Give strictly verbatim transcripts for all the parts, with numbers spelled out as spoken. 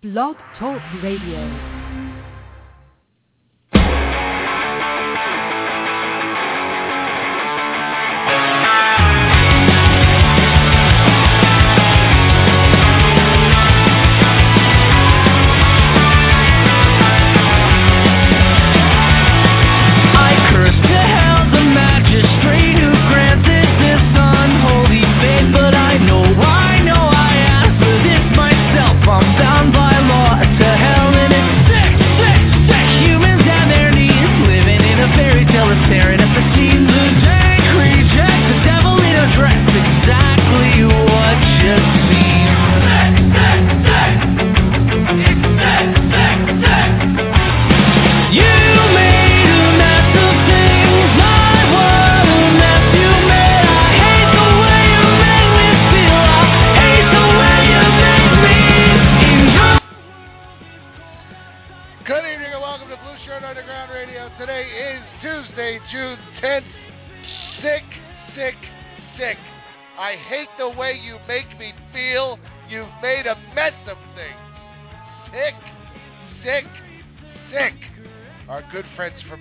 Blog Talk Radio.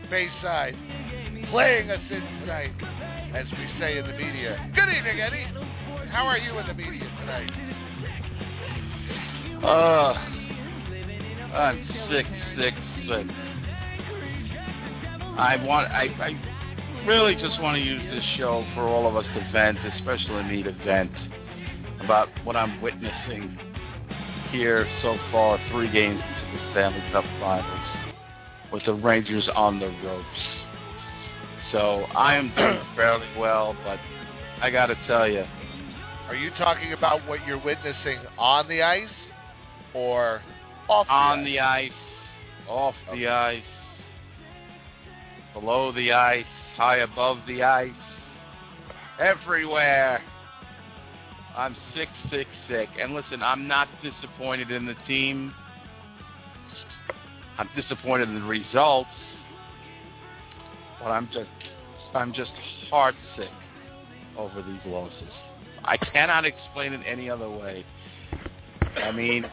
Bayside, playing us in tonight, as we say in the media. Good evening, Eddie. How are you in the media tonight? Uh, I'm sick, sick, sick. I want, I, I really just want to use this show for all of us to vent, especially me to vent, about what I'm witnessing here so far, three games into the Stanley Cup Finals, with the Rangers on the ropes. So I am doing fairly well, but I got to tell you. Are you talking about what you're witnessing on the ice or off the on ice? On the ice, off okay. the ice, below the ice, high above the ice, everywhere. I'm sick, sick, sick. And listen, I'm not disappointed in the team. I'm disappointed in the results, but I'm just I'm just heartsick over these losses. I cannot explain it any other way. I mean,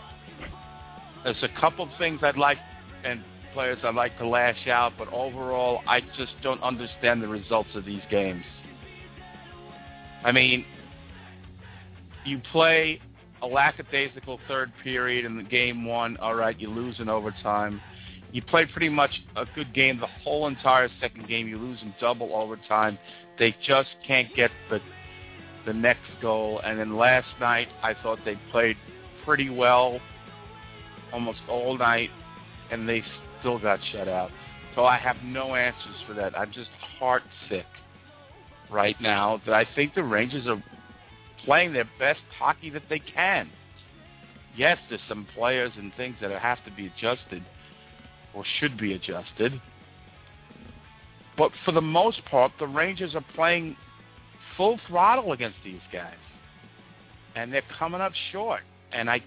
there's a couple of things I'd like, and players I'd like to lash out, but overall, I just don't understand the results of these games. I mean, you play a lackadaisical third period in the game one, all right, you lose in overtime. You play pretty much a good game the whole entire second game. You lose in double overtime. They just can't get the the next goal. And then last night, I thought they played pretty well almost all night, and they still got shut out. So I have no answers for that. I'm just heartsick right now that I think the Rangers are playing their best hockey that they can. Yes, there's some players and things that have to be adjusted or should be adjusted. But for the most part, the Rangers are playing full throttle against these guys. And they're coming up short. And I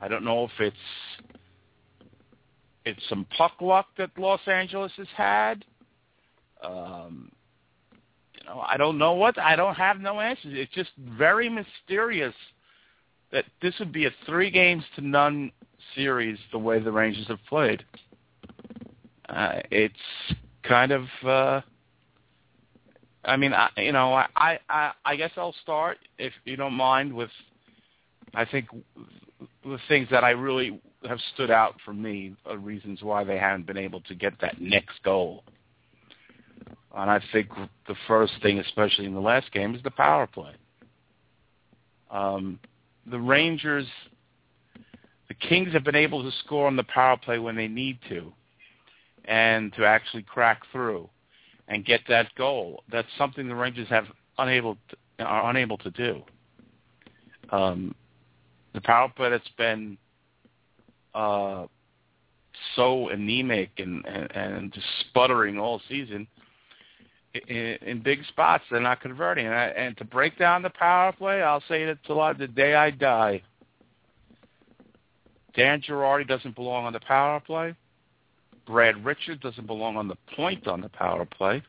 I don't know if it's it's some puck luck that Los Angeles has had. Um, you know, I don't know what. I don't have no answers. It's just very mysterious that this would be a three games to none series the way the Rangers have played. Uh, it's kind of, uh, I mean, I, you know, I, I, I guess I'll start, if you don't mind, with, I think, the things that I really have stood out for me, uh, reasons why they haven't been able to get that next goal. And I think the first thing, especially in the last game, is the power play. Um, the Rangers, the Kings have been able to score on the power play when they need to, and to actually crack through and get that goal. That's something the Rangers have unable to, are unable to do. Um, the power play that's been uh, so anemic and, and, and just sputtering all season, In, in big spots, they're not converting. And, I, and to break down the power play, I'll say it until the day I die. Dan Girardi doesn't belong on the power play. Brad Richards doesn't belong on the point on the power play.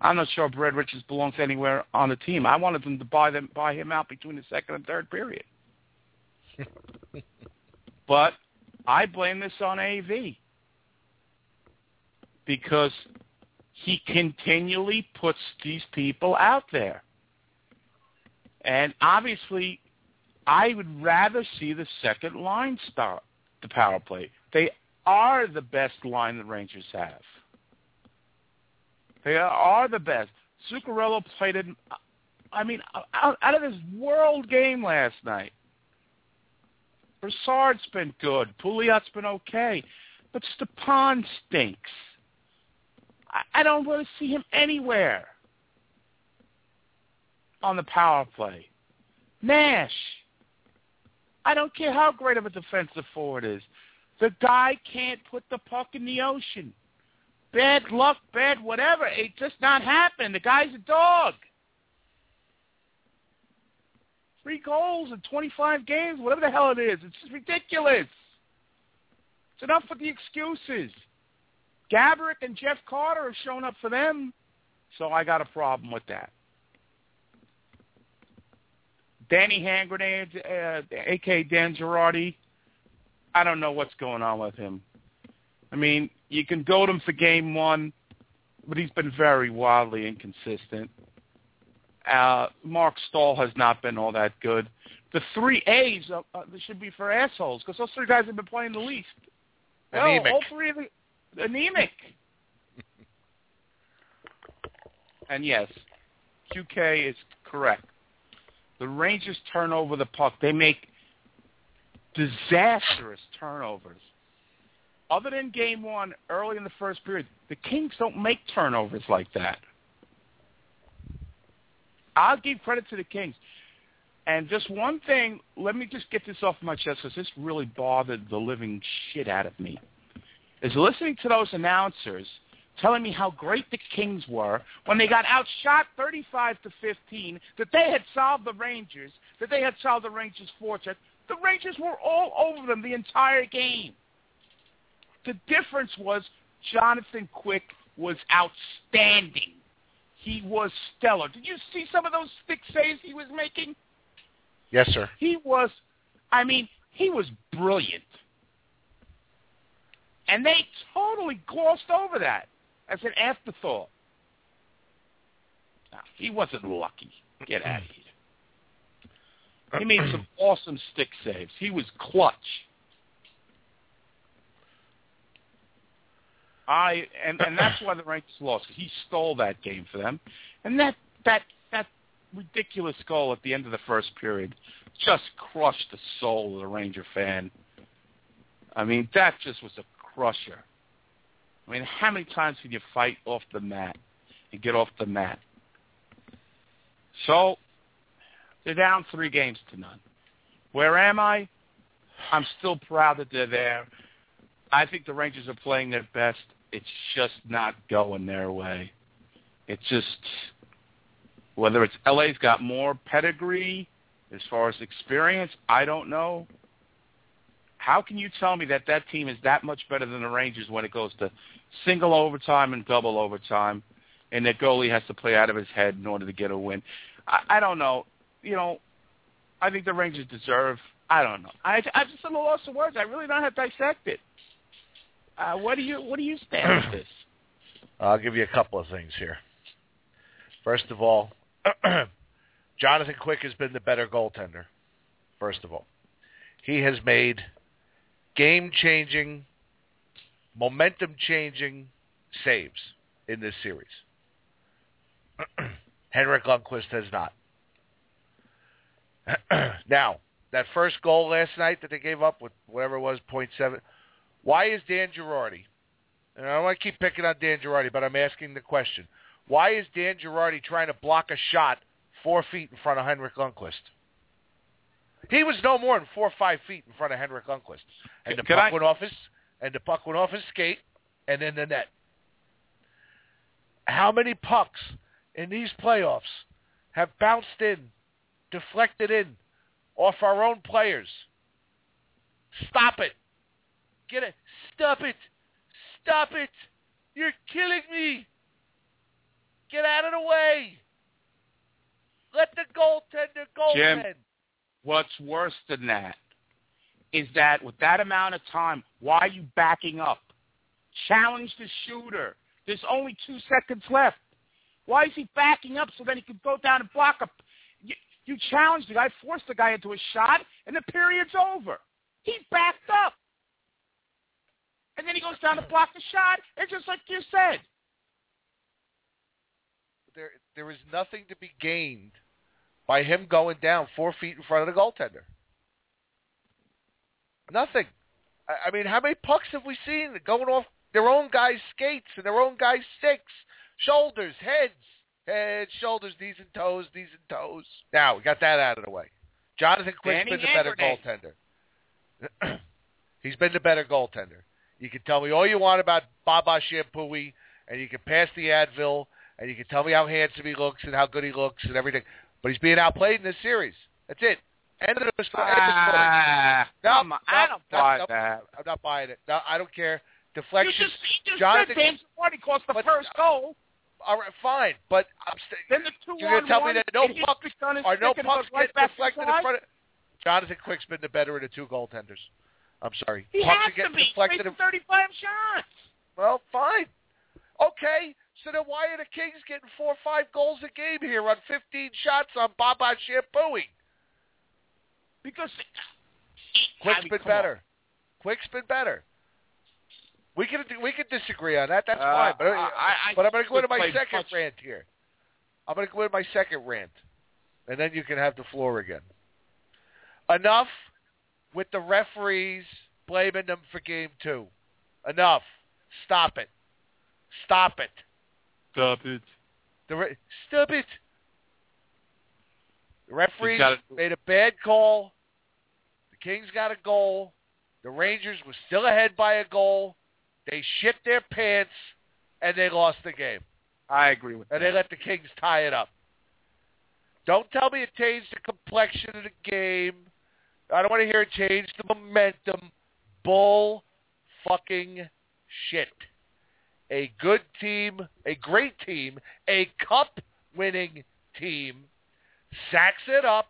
I'm not sure Brad Richards belongs anywhere on the team. I wanted them to buy them buy him out between the second and third period. But I blame this on A V because he continually puts these people out there. And obviously, I would rather see the second line start the power play. They are the best line the Rangers have. They are the best. Zuccarello played it, I mean, out, out of this world game last night. Broussard's been good. Pouliot's been okay. But Stepan stinks. I, I don't want to see him anywhere on the power play. Nash. I don't care how great of a defensive forward is. The guy can't put the puck in the ocean. Bad luck, bad whatever. It just not happening. The guy's a dog. Three goals in twenty-five games, whatever the hell it is. It's just ridiculous. It's enough with the excuses. Gavric and Jeff Carter have shown up for them, so I got a problem with that. Danny Hand Grenade, uh, a k a. Dan Girardi, I don't know what's going on with him. I mean, you can goad him for game one, but he's been very wildly inconsistent. Uh, Mark Stahl has not been all that good. The three A's uh, uh, should be for assholes because those three guys have been playing the least. Anemic. Well, all three of the anemic. And, yes, Q K is correct. The Rangers turn over the puck. They make disastrous turnovers. Other than game one, early in the first period, the Kings don't make turnovers like that. I'll give credit to the Kings. And just one thing, let me just get this off my chest because this really bothered the living shit out of me, is listening to those announcers telling me how great the Kings were when they got outshot thirty-five to fifteen, that they had solved the Rangers, that they had solved the Rangers' fortune. The Rangers were all over them the entire game. The difference was Jonathan Quick was outstanding. He was stellar. Did you see some of those stick saves he was making? Yes, sir. He was, I mean, he was brilliant. And they totally glossed over that as an afterthought. No, he wasn't lucky. Get out of here. He made some awesome stick saves. He was clutch. I and, and that's why the Rangers lost. He stole that game for them. And that, that, that ridiculous goal at the end of the first period just crushed the soul of the Ranger fan. I mean, that just was a crusher. I mean, how many times can you fight off the mat and get off the mat? So, they're down three games to none. Where am I? I'm still proud that they're there. I think the Rangers are playing their best. It's just not going their way. It's just, whether it's L A's got more pedigree as far as experience, I don't know. How can you tell me that that team is that much better than the Rangers when it goes to single overtime and double overtime, and their goalie has to play out of his head in order to get a win? I, I don't know. You know, I think the Rangers deserve, I don't know. I, I'm just at a loss of words. I really don't have to dissect it. Uh, what do you What do you stand with this? I'll give you a couple of things here. First of all, Jonathan Quick has been the better goaltender, first of all. He has made game-changing, momentum-changing saves in this series. Henrik Lundqvist has not. Now, that first goal last night that they gave up with whatever it was, point seven, why is Dan Girardi, and I don't want to keep picking on Dan Girardi, but I'm asking the question, why is Dan Girardi trying to block a shot four feet in front of Henrik Lundqvist? He was no more than four or five feet in front of Henrik Lundqvist. And the, puck I... went off his, and the puck went off his skate and in the net. How many pucks in these playoffs have bounced in, deflected in, off our own players? Stop it. Get it. Stop it. Stop it. You're killing me. Get out of the way. Let the goaltender goaltend. Jim, what's worse than that is that with that amount of time, why are you backing up? Challenge the shooter. There's only two seconds left. Why is he backing up so then he can go down and block up? You, you challenged the guy, forced the guy into a shot, and the period's over. He backed up. And then he goes down to block the shot. It's just like you said. There, there is nothing to be gained by him going down four feet in front of the goaltender. Nothing. I, I mean, how many pucks have we seen going off their own guys' skates and their own guys' sticks? Shoulders, heads, heads, shoulders, knees and toes, knees and toes. Now, we got that out of the way. Jonathan Quick's been the better goaltender. He's been the better goaltender. You can tell me all you want about Baba Shampooey, and you can pass the Advil, and you can tell me how handsome he looks and how good he looks and everything. But he's being outplayed in this series. That's it. End of the story. Ah, no, come on. No, I don't no, buy no, that. I'm not buying it. No, I don't care. Deflection. You just, you just Jonathan, said Dan Girardi cost the but, first goal. All right, fine, but I'm st- then the two you're going to tell one, me that no pucks are no pucks get right deflected in front of Jonathan Quick's been the better of the two goaltenders. I'm sorry. He pucks has to be. Deflected in thirty-five shots. Well, fine. Okay, so then why are the Kings getting four or five goals a game here on fifteen shots on Baba Shampooey? Because Quick's I mean, been better. On. Quick's been better. We could we could disagree on that. That's uh, fine. But, I, I, but I'm going to go into my second much. rant here. I'm going to go into my second rant, and then you can have the floor again. Enough with the referees blaming them for game two. Enough. Stop it. Stop it. Stop it. The re- Stop it. The referees made a bad call. The Kings got a goal. The Rangers were still ahead by a goal. They shit their pants, and they lost the game. I agree with and that. And they let the Kings tie it up. Don't tell me it changed the complexion of the game. I don't want to hear it change the momentum. Bull fucking shit. A good team, a great team, a cup-winning team sacks it up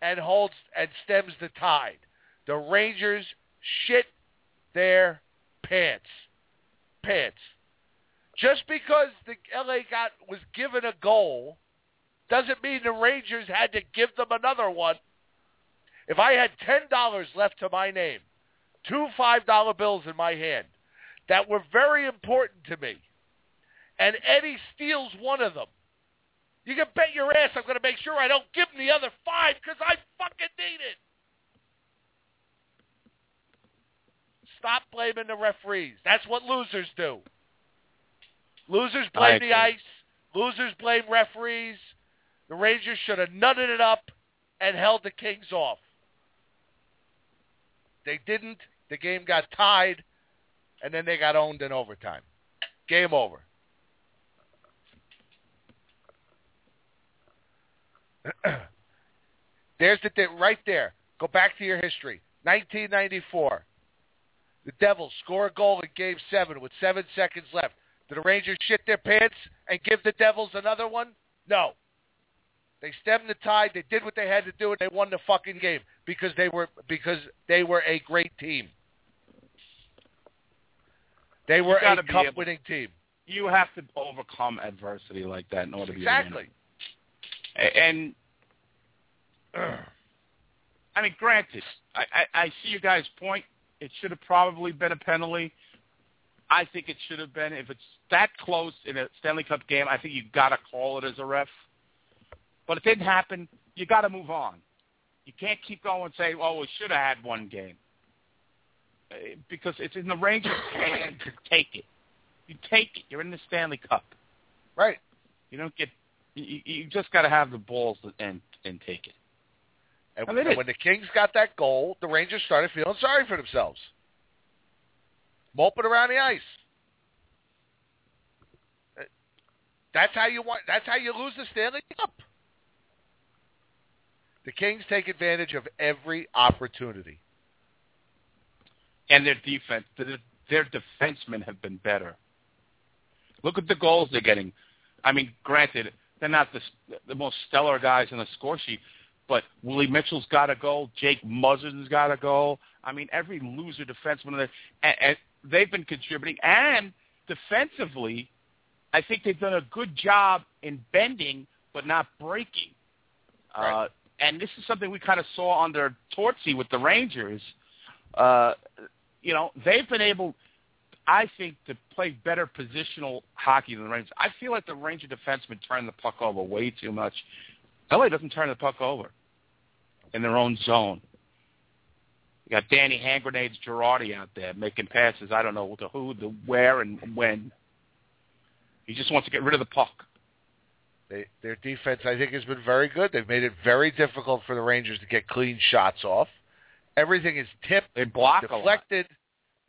and holds and stems the tide. The Rangers shit their pants. Pants. Just because the L A got was given a goal doesn't mean the Rangers had to give them another one. If I had ten dollars left to my name, two five dollar bills in my hand that were very important to me, and Eddie steals one of them, you can bet your ass I'm going to make sure I don't give him the other five because I fucking need it. Stop blaming the referees. That's what losers do. Losers blame the ice. Losers blame referees. The Rangers should have nutted it up and held the Kings off. They didn't. The game got tied, and then they got owned in overtime. Game over. There's the thing right there. Go back to your history. nineteen ninety-four. The Devils score a goal in Game seven with seven seconds left. Did the Rangers shit their pants and give the Devils another one? No. They stemmed the tide. They did what they had to do, and they won the fucking game because they were because they were a great team. They were a cup-winning team. You have to overcome adversity like that in order exactly. to be a winner. And... Uh, I mean, granted, I, I, I see you guys' point. It should have probably been a penalty. I think it should have been. If it's that close in a Stanley Cup game, I think you've got to call it as a ref. But it didn't happen. You got to move on. You can't keep going and say, oh, we should have had one game. Because it's in the Rangers' hand to take it. You take it. You're in the Stanley Cup. Right. You don't get – you just got to have the balls and, and take it. And, I mean, and when the Kings got that goal, the Rangers started feeling sorry for themselves. Moping around the ice. That's how you want, that's how you lose the Stanley Cup. The Kings take advantage of every opportunity. And their defense, their defensemen have been better. Look at the goals they're getting. I mean, granted, they're not the, the most stellar guys on the score sheet, But Willie Mitchell's got a goal. Jake Muzzin's got a goal. I mean, every loser defenseman, and, and they've been contributing. And defensively, I think they've done a good job in bending but not breaking. Right. Uh, and this is something we kind of saw under Tortsy with the Rangers. Uh, you know, they've been able, I think, to play better positional hockey than the Rangers. I feel like the Ranger defensemen turn the puck over way too much. L A doesn't turn the puck over in their own zone. You got Danny Hand Grenades Girardi out there making passes, I don't know, to who, the where, and when. He just wants to get rid of the puck. They, their defense, I think, has been very good. They've made it very difficult for the Rangers to get clean shots off. Everything is tipped, they block deflected.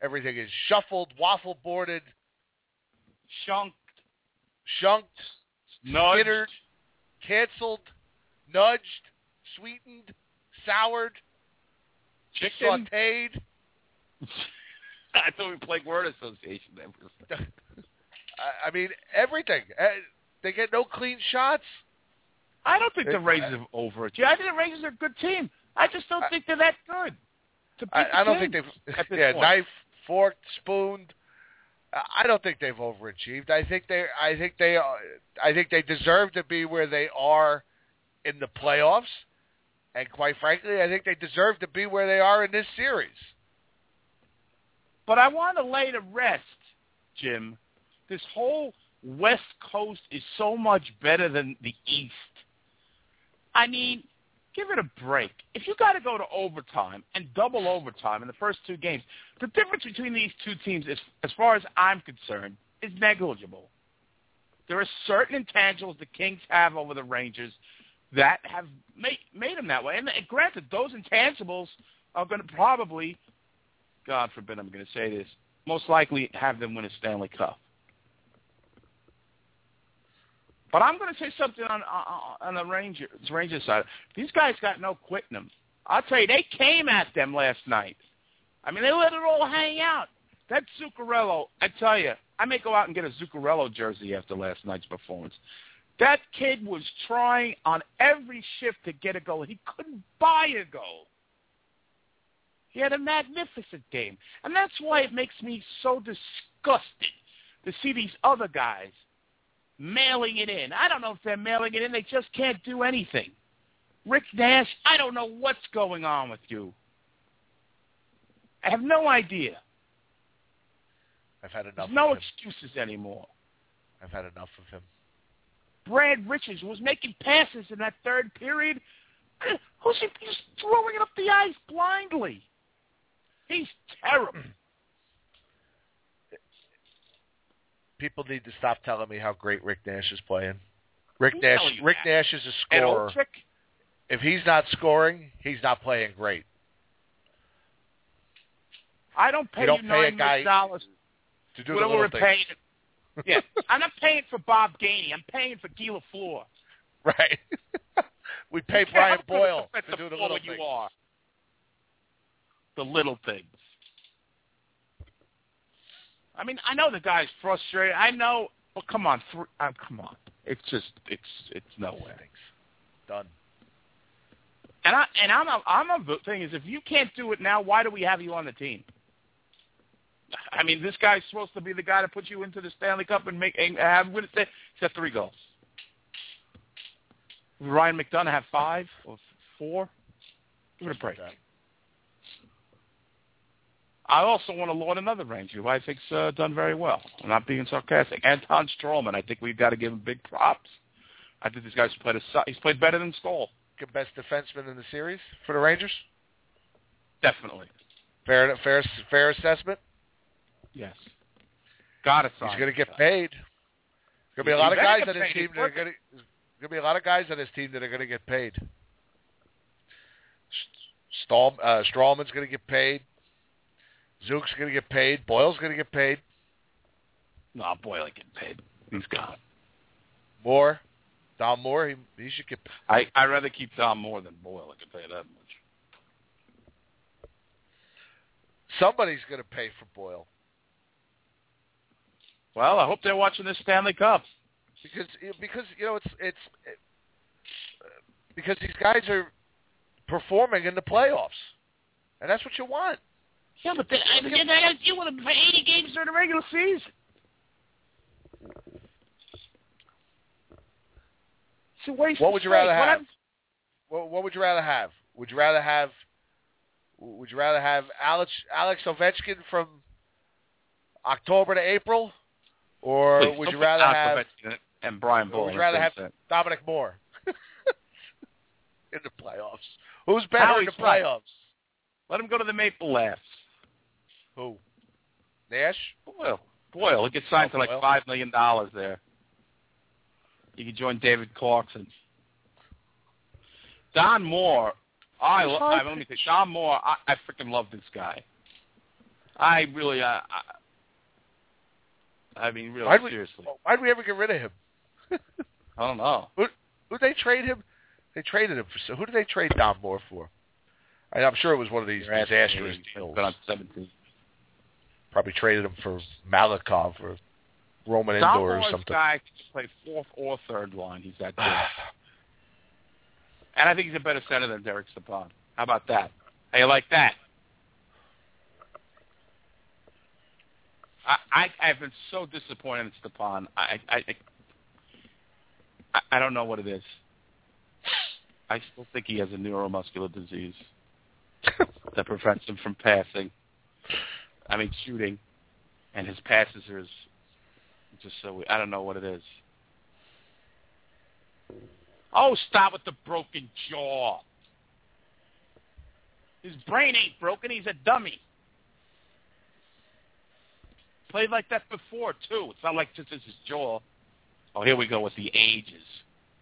Everything is shuffled, waffle-boarded. Shunked. Shunked. Nudged. Skittered. Canceled. Nudged. Sweetened. Soured. Chicken. Sauteed. I thought we played word association there. I mean, everything. They get no clean shots. I don't think the Rangers have overachieved. I think the Rangers are a good team. I just don't I, think they're that good. To I, the I don't think they've yeah, knife, forked, spooned. I don't think they've overachieved. I think they. I think they. Are, I think they deserve to be where they are in the playoffs, and quite frankly, I think they deserve to be where they are in this series. But I want to lay to rest, Jim. This whole West Coast is so much better than the East. I mean, give it a break. If you got to go to overtime and double overtime in the first two games, the difference between these two teams, is, as far as I'm concerned, is negligible. There are certain intangibles the Kings have over the Rangers that have made, made them that way. And, and granted, those intangibles are going to probably, God forbid I'm going to say this, most likely have them win a Stanley Cup. But I'm going to say something on on the Rangers, Rangers side. These guys got no quit in them. I'll tell you, they came at them last night. I mean, they let it all hang out. That Zuccarello, I tell you, I may go out and get a Zuccarello jersey after last night's performance. That kid was trying on every shift to get a goal. He couldn't buy a goal. He had a magnificent game. And that's why it makes me so disgusted to see these other guys mailing it in. I don't know if they're mailing it in. They just can't do anything. Rick Nash, I don't know what's going on with you. I have no idea. I've had enough There's of no him. No excuses anymore. I've had enough of him. Brad Richards was making passes in that third period. Who's he just throwing it up the ice blindly? He's terrible. People need to stop telling me how great Rick Nash is playing. Rick Nash, Rick Nash is a scorer. If he's not scoring, he's not playing great. I don't pay you, don't you pay nine million dollars to do the little things. Paying, yeah, I'm not paying for Bob Gainey. I'm paying for Guy Lafleur. Right. We pay Brian Boyle to do the little things. You are. The little things. I mean, I know the guy's frustrated. I know, but oh, come on, th- oh, come on. It's just, it's, it's nowhere. Done. And I, and I'm, a, I'm a thing is, if you can't do it now, why do we have you on the team? I mean, this guy's supposed to be the guy to put you into the Stanley Cup and make, and have win it. He's got three goals. Ryan McDonough have five or four. Give it a break. I also want to laud another Ranger who I think's uh, done very well. I'm not being sarcastic. Anton Stralman, I think we've got to give him big props. I think this guy's played a, he's played better than Stahl. Best defenseman in the series for the Rangers? Definitely. Fair, fair, fair assessment? Yes. Got to sign. He's going to get paid. There's going to be a lot of guys on his team that are going to. There's going to be a lot of guys on his team that are going to get paid. Stahl, uh, Stralman's going to get paid. Zook's going to get paid. Boyle's going to get paid. No, Boyle ain't getting paid. He's gone. Moore. Dom Moore, he, he should get paid. I, I'd rather keep Dom Moore than Boyle. I can pay that much. Somebody's going to pay for Boyle. Well, I hope they're watching this Stanley Cup. Because, because you know, it's it's it, because these guys are performing in the playoffs. And that's what you want. Yeah, but then, I mean, I gotta deal with them for eighty games during the regular season. It's a waste. What would you rather have? What, what would you rather have? Would you rather have? Would you rather have Alex Alex Ovechkin from October to April, or Please, would you rather Alex have Ovechkin and Brian Bull? Would you rather have sense. Dominic Moore in the playoffs? Who's better Howie's in the playoffs? Right. Let him go to the Maple Leafs. Who? Nash? Boyle. Boyle. He gets signed oh, for Boyle. like five million dollars there. You can join David Clarkson. Don Moore. I, lo- I let me say, Dom Moore, I, I freaking love this guy. I really, uh, I, I mean, really, why'd we, seriously. Why'd we ever get rid of him? I don't know. Who who'd they trade him? They traded him for, so who did they trade Dom Moore for? I, I'm sure it was one of these You're disastrous deals. Been on seventeen. Probably traded him for Malakoff or Roman Dom Indoor Moore's or something. Dom Moore's guy can play fourth or third line. He's that good. And I think he's a better center than Derek Stepan. How about that? How you like that? I, I, I've been so disappointed in Stepan. I, I, I, I don't know what it is. I still think he has a neuromuscular disease that prevents him from passing. I mean, shooting. And his passes are just so weird. I don't know what it is. Oh, stop with the broken jaw. His brain ain't broken. He's a dummy. Played like that before, too. It's not like just his jaw. Oh, here we go with the ages.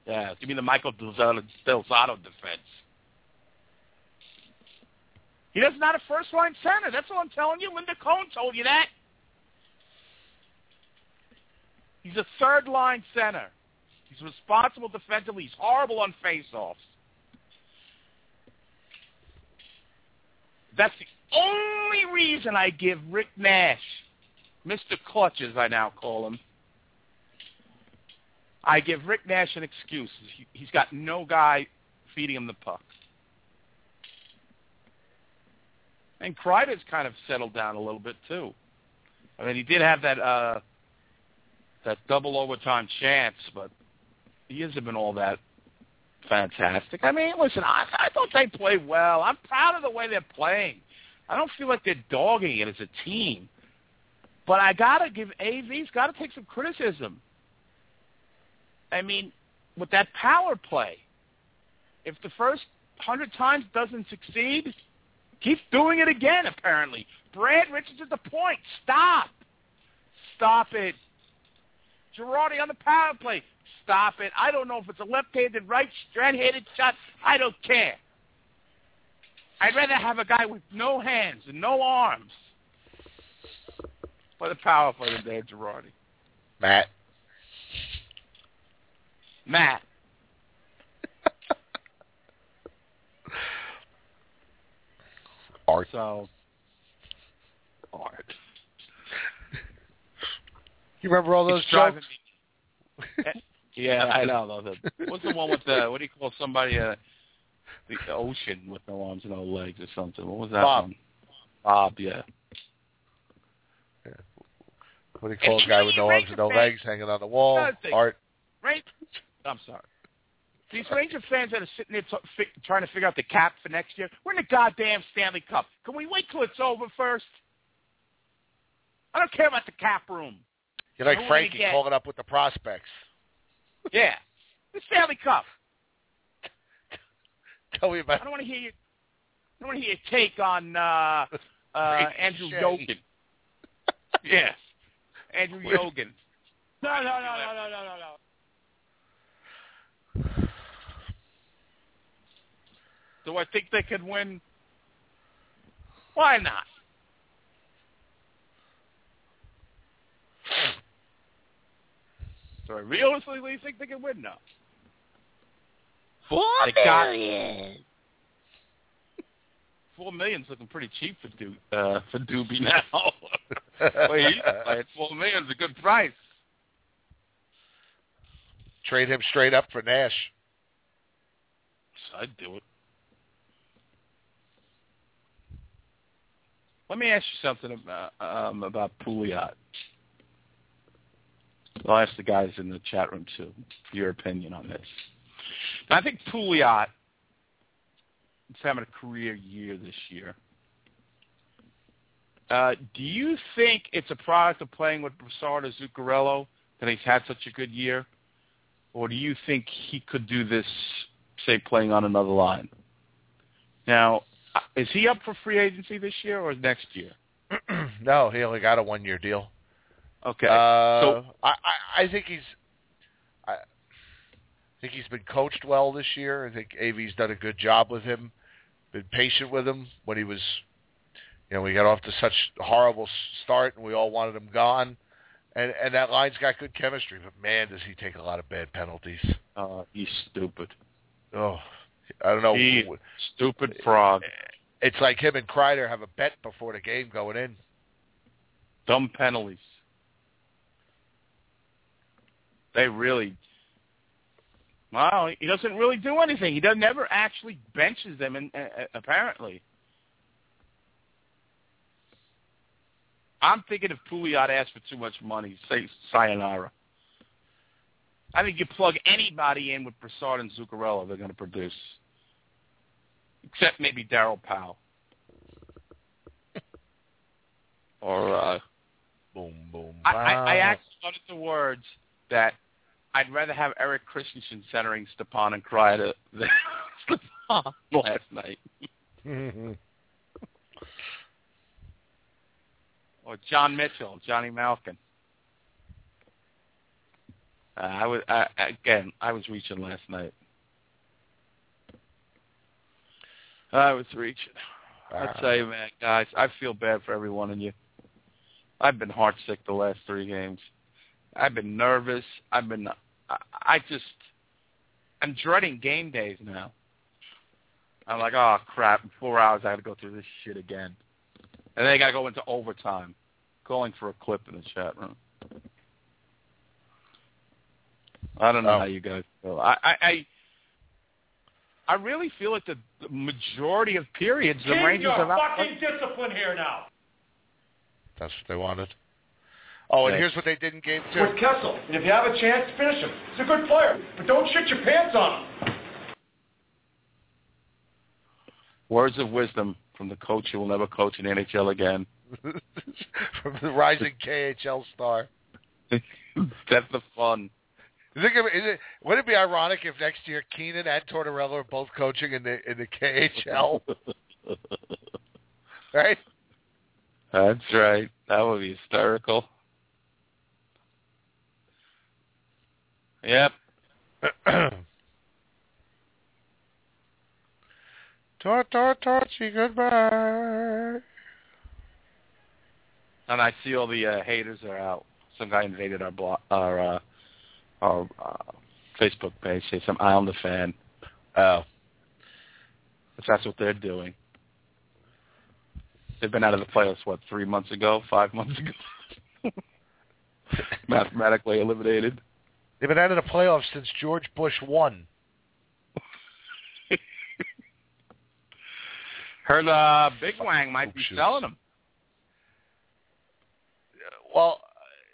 Yeah, give me the Michael Del Zotto defense. He doesn't have a first-line center. That's all I'm telling you. Linda Cohn told you that. He's a third-line center. He's responsible defensively. He's horrible on face-offs. That's the only reason I give Rick Nash, Mister Clutch as I now call him, I give Rick Nash an excuse. He, he's got no guy feeding him the puck. And Kreider's kind of settled down a little bit, too. I mean, he did have that uh, that double overtime chance, but he hasn't been all that fantastic. I mean, listen, I, I thought they played well. I'm proud of the way they're playing. I don't feel like they're dogging it as a team. But I got to give A V's got to take some criticism. I mean, with that power play, if the first hundred times doesn't succeed, keep doing it again, apparently. Brad Richards at the point. Stop. Stop it. Girardi on the power play. Stop it. I don't know if it's a left-handed, right, strand-handed shot. I don't care. I'd rather have a guy with no hands and no arms. What a power play than Dan Girardi. Matt. Matt. Art. So, Art. You remember all those it's jokes? Yeah, I know. Those are, what's the one with the, what do you call somebody, uh, the ocean with no arms and no legs or something? What was that Bob. one? Bob, yeah. yeah. What do you call a guy with no arms and no legs hanging on the wall? Art. Right? I'm sorry. These Ranger fans that are sitting there t- fi- trying to figure out the cap for next year, we're in the goddamn Stanley Cup. Can we wait till it's over first? I don't care about the cap room. You're like Frankie calling up with the prospects. Yeah. The Stanley Cup. Tell me about I don't want to hear your, I don't want to hear your take on uh, uh, Andrew Yogan. Yes. Andrew Yogan. No, no, no, no, no, no, no, no. Do I think they could win? Why not? Do I realistically think they could win? No. Four million. Four million's looking pretty cheap for Do uh, for Doobie now. Wait, four million's a good price. Trade him straight up for Nash. I'd do it. Let me ask you something about, um, about Pouliot. I'll ask the guys in the chat room, too, for your opinion on this. I think Pouliot is having a career year this year. Uh, do you think it's a product of playing with Broussard or Zuccarello that he's had such a good year? Or do you think he could do this, say, playing on another line? Now, is he up for free agency this year or next year? No, he only got a one-year deal. Okay. Uh, so I, I, I think he's I, I think he's been coached well this year. I think A V's done a good job with him, been patient with him when he was, you know, we got off to such a horrible start and we all wanted him gone. And and that line's got good chemistry, but man, does he take a lot of bad penalties. Uh, he's stupid. Oh, I don't know. He, stupid frog. It's like him and Kreider have a bet before the game going in. Dumb penalties. They really, wow, he doesn't really do anything. He doesn't ever actually benches them, in, uh, apparently. I'm thinking if Pouliot asked for too much money, say sayonara. I think you plug anybody in with Broussard and Zuccarello, they're going to produce. Except maybe Darryl Powell. Or, uh, boom, boom, I, I, I actually uttered the words that I'd rather have Erik Christensen centering Stepan and Kreider than Stepan last night. Or John Mitchell, Johnny Malkin. Uh, I was I, again. I was reaching last night. I was reaching. I tell you, man, guys, I feel bad for every one of you. I've been heart sick the last three games. I've been nervous. I've been. I, I just. I'm dreading game days now. I'm like, oh crap! In four hours, I got to go through this shit again. And then I got to go into overtime. Calling for a clip in the chat room. I don't know oh. how you guys feel. I I, I, I really feel like the, the majority of periods the Rangers are not fucking discipline here now. That's what they wanted. Oh, and yeah. Here's what they did in game two. With Kessel, and if you have a chance, finish him. He's a good player, but don't shit your pants on him. Words of wisdom from the coach who will never coach in N H L again. From the rising K H L star. That's the fun. Is it, is it, would it be ironic if next year Keenan and Tortorella are both coaching in the in the K H L? Right? That's right. That would be hysterical. Yep. Tort, tort, torchy, goodbye. And I see all the uh, haters are out. Some guy invaded our blog, our, uh, our uh, Facebook page. Say some eye on the fan. Oh, if that's what they're doing. They've been out of the playoffs what three months ago, five months ago. Mathematically eliminated. They've been out of the playoffs since George Bush won. Heard uh, Big Wang might be selling them. Well,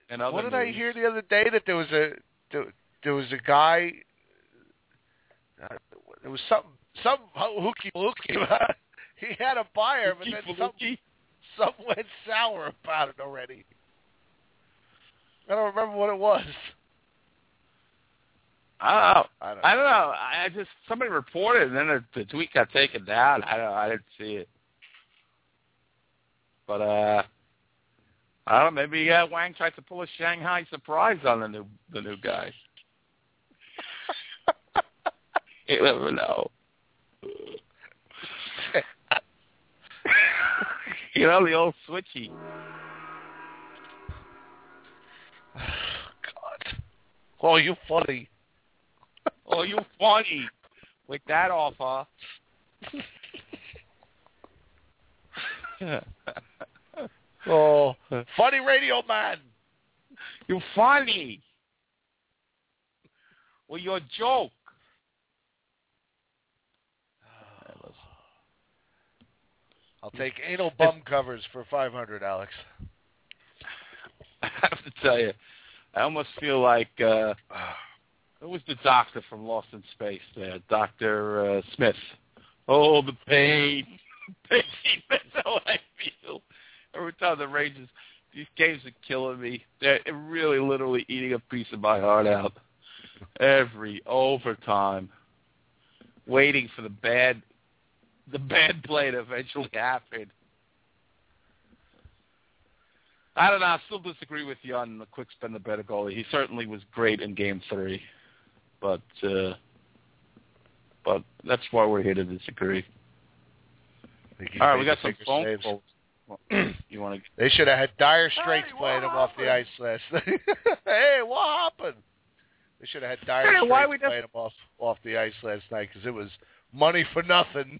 what did I hear the other day? That there was a there, there was a guy. Uh, there was something some hooky looky. He had a buyer, but then something some went sour about it already. I don't remember what it was. I don't know. I don't know. I just somebody reported, and then the tweet got taken down. I don't. I didn't see it. But uh, I don't know. Maybe uh, Wang tried to pull a Shanghai surprise on the new the new guy. You never know. You know the old switchy. Oh, God. Oh, you funny. Oh, you funny with that offer. Oh, funny radio man. You funny. Well, you're a joke. I'll take anal bum covers for five hundred, Alex. I have to tell you, I almost feel like, uh, who was the doctor from Lost in Space there? Doctor uh, Smith. Oh, the pain. Pain. That's how I feel. Every time the Rangers, these games are killing me. They're really literally eating a piece of my heart out. Every overtime. Waiting for the bad the bad play to eventually happen. I don't know. I still disagree with you on the Quick's been the better goalie. He certainly was great in Game Three, but uh, but that's why we're here to disagree. All right, we got some phone calls. You want to? They should have had Dire Straits hey, playing him off the ice last night. Hey, what happened? They should have had Dire Straits playing just... him off off the ice last night because it was money for nothing.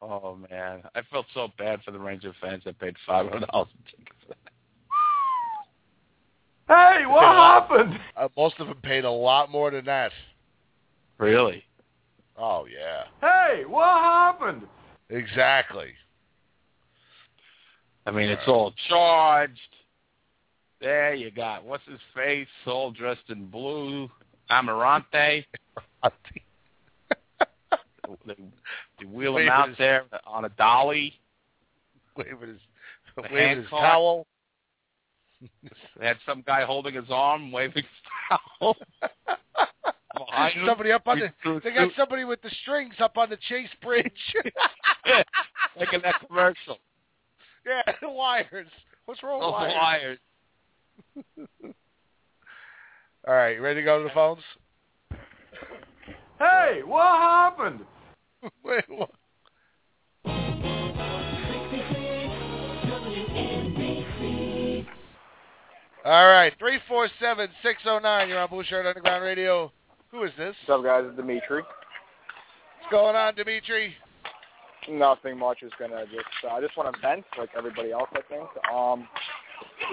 Oh, man. I felt so bad for the Ranger fans that paid five hundred dollars a ticket for that. Hey, what happened? Uh, most of them paid a lot more than that. Really? Oh, yeah. Hey, what happened? Exactly. I mean, it's all charged. There you got. What's his face? All dressed in blue. Amarante. Amarante. They, they wheel him out there on a dolly. Waving his, waving his towel. They had some guy holding his arm, waving his towel. Somebody up on the, they got somebody with the strings up on the Chase Bridge. Yeah, like in that commercial. Yeah, the wires. What's wrong with wires? wires. All right, you ready to go to the phones? Hey, what happened? Wait, what? All right, three four seven, six oh nine, you're on Bouchard Underground Radio. Who is this? What's up, guys? It's Dimitri. What's going on, Dimitri? Nothing much is going to just... I uh, just want to vent, like everybody else, I think. Um,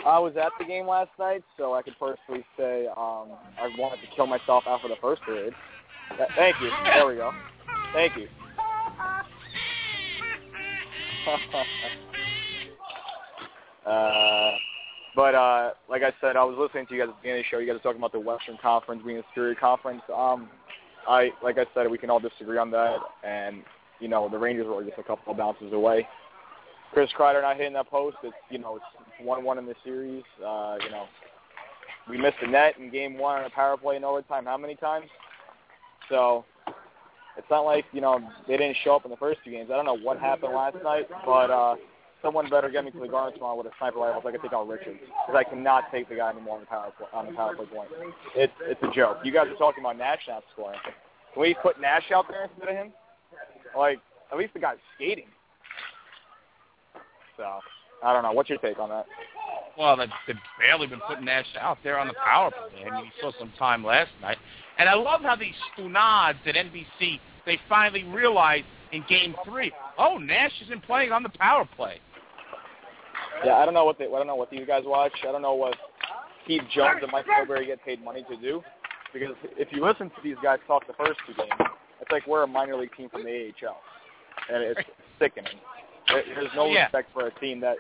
I was at the game last night, so I could personally say um, I wanted to kill myself after the first period. Thank you. There we go. Thank you. uh, but uh, like I said, I was listening to you guys at the beginning of the show. You guys were talking about the Western Conference being a superior conference. Um, I like I said, we can all disagree on that. And you know, the Rangers were just a couple of bounces away. Chris Kreider not hitting that post. It's you know, it's one one in the series. Uh, you know, we missed the net in Game One on a power play in overtime. How many times? So it's not like, you know, they didn't show up in the first two games. I don't know what happened last night, but uh, someone better get me to the Garden tomorrow with a sniper rifle so I can take out Richards. Because I cannot take the guy anymore on the power play, on the power play point. It's, it's a joke. You guys are talking about Nash not scoring. Can we put Nash out there instead of him? Like, at least the guy's skating. So, I don't know. What's your take on that? Well, they've barely been putting Nash out there on the power play. I mean, you saw some time last night. And I love how these stunads at N B C, they finally realized in Game Three, oh, Nash isn't playing on the power play. Yeah, I don't know what they, I don't know what you guys watch. I don't know what Keith Jones and Mike Milbury get paid money to do, because if you listen to these guys talk the first two games, it's like we're a minor league team from the A H L, and it's sickening. There's no respect yeah. for a team that